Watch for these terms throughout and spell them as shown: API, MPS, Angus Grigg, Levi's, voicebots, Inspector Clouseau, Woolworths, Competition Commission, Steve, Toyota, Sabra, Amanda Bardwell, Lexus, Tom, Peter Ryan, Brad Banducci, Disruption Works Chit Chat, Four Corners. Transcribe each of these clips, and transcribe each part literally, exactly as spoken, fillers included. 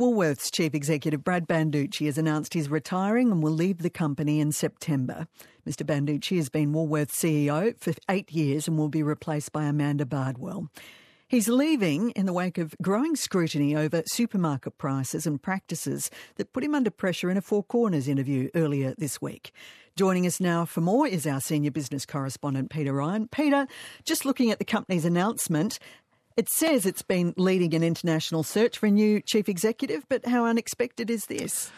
Woolworths Chief Executive Brad Banducci has announced he's retiring and will leave the company in September. Mister Banducci has been Woolworths C E O for eight years and will be replaced by Amanda Bardwell. He's leaving in the wake of growing scrutiny over supermarket prices and practices that put him under pressure in a Four Corners interview earlier this week. Joining us now for more is our senior business correspondent, Peter Ryan. Peter, just looking at the company's announcement, it says it's been leading an international search for a new chief executive, but how unexpected is this?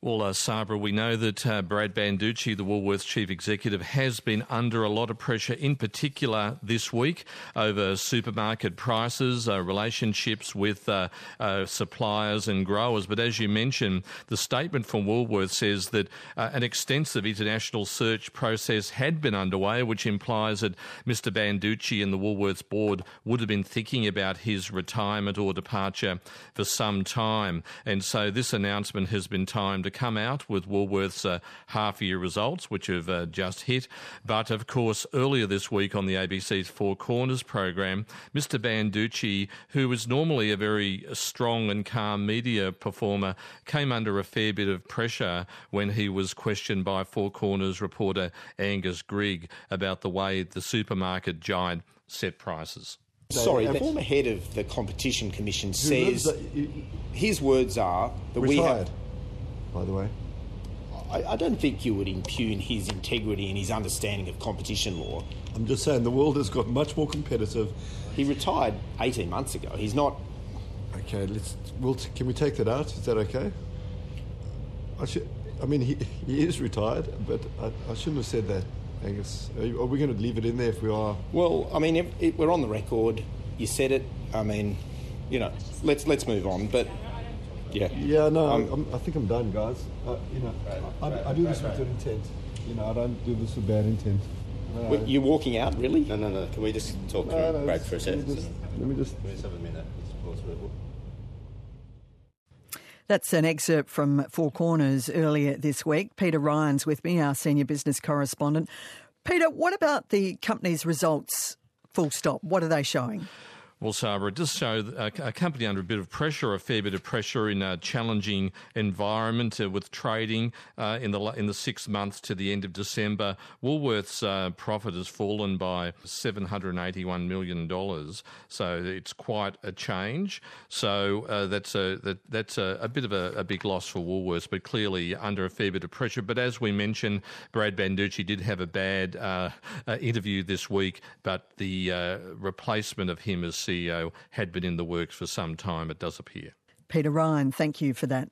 Well, uh, Sabra, we know that uh, Brad Banducci, the Woolworths chief executive, has been under a lot of pressure, in particular this week, over supermarket prices, uh, relationships with uh, uh, suppliers and growers. But as you mentioned, the statement from Woolworths says that uh, an extensive international search process had been underway, which implies that Mister Banducci and the Woolworths board would have been thinking about his retirement or departure for some time. And so this announcement has been timed to come out with Woolworths' uh, half-year results, which have uh, just hit. But, of course, earlier this week on the A B C's Four Corners program, Mister Banducci, who is normally a very strong and calm media performer, came under a fair bit of pressure when he was questioned by Four Corners reporter Angus Grigg about the way the supermarket giant set prices. Sorry, the former head of the Competition Commission says, the, you, his words are that retired. we have... by the way. I, I don't think you would impugn his integrity and his understanding of competition law. I'm just saying the world has got much more competitive. He retired eighteen months ago. He's not... Okay, let's... We'll t- can we take that out? Is that okay? I should... I mean, he, he is retired, but I, I shouldn't have said that, Angus. Are, you, are we going to leave it in there if we are? Well, I mean, if, if we're on the record. You said it. I mean, you know, let's let's move on, but... Yeah, yeah, no, um, I'm, I think I'm done, guys. Uh, you know, right, I, right, I do right, this right. with good intent. You know, I don't do this with bad intent. No, Wait, you're walking out, really? No, no, no. Can we just talk no, through no, Brad for a second? Let me just... Let me just, let me just have a minute. Just pause for a little. That's an excerpt from Four Corners earlier this week. Peter Ryan's with me, our senior business correspondent. Peter, what about the company's results, full stop? What are they showing? Well, Sabra, it does show a company under a bit of pressure, a fair bit of pressure in a challenging environment uh, with trading uh, in the in the six months to the end of December. Woolworths' uh, profit has fallen by seven hundred eighty-one million dollars, so it's quite a change. So uh, that's a that, that's a, a bit of a, a big loss for Woolworths, but clearly under a fair bit of pressure. But as we mentioned, Brad Banducci did have a bad uh, uh, interview this week, but the uh, replacement of him is C E O had been in the works for some time, it does appear. Peter Ryan, thank you for that.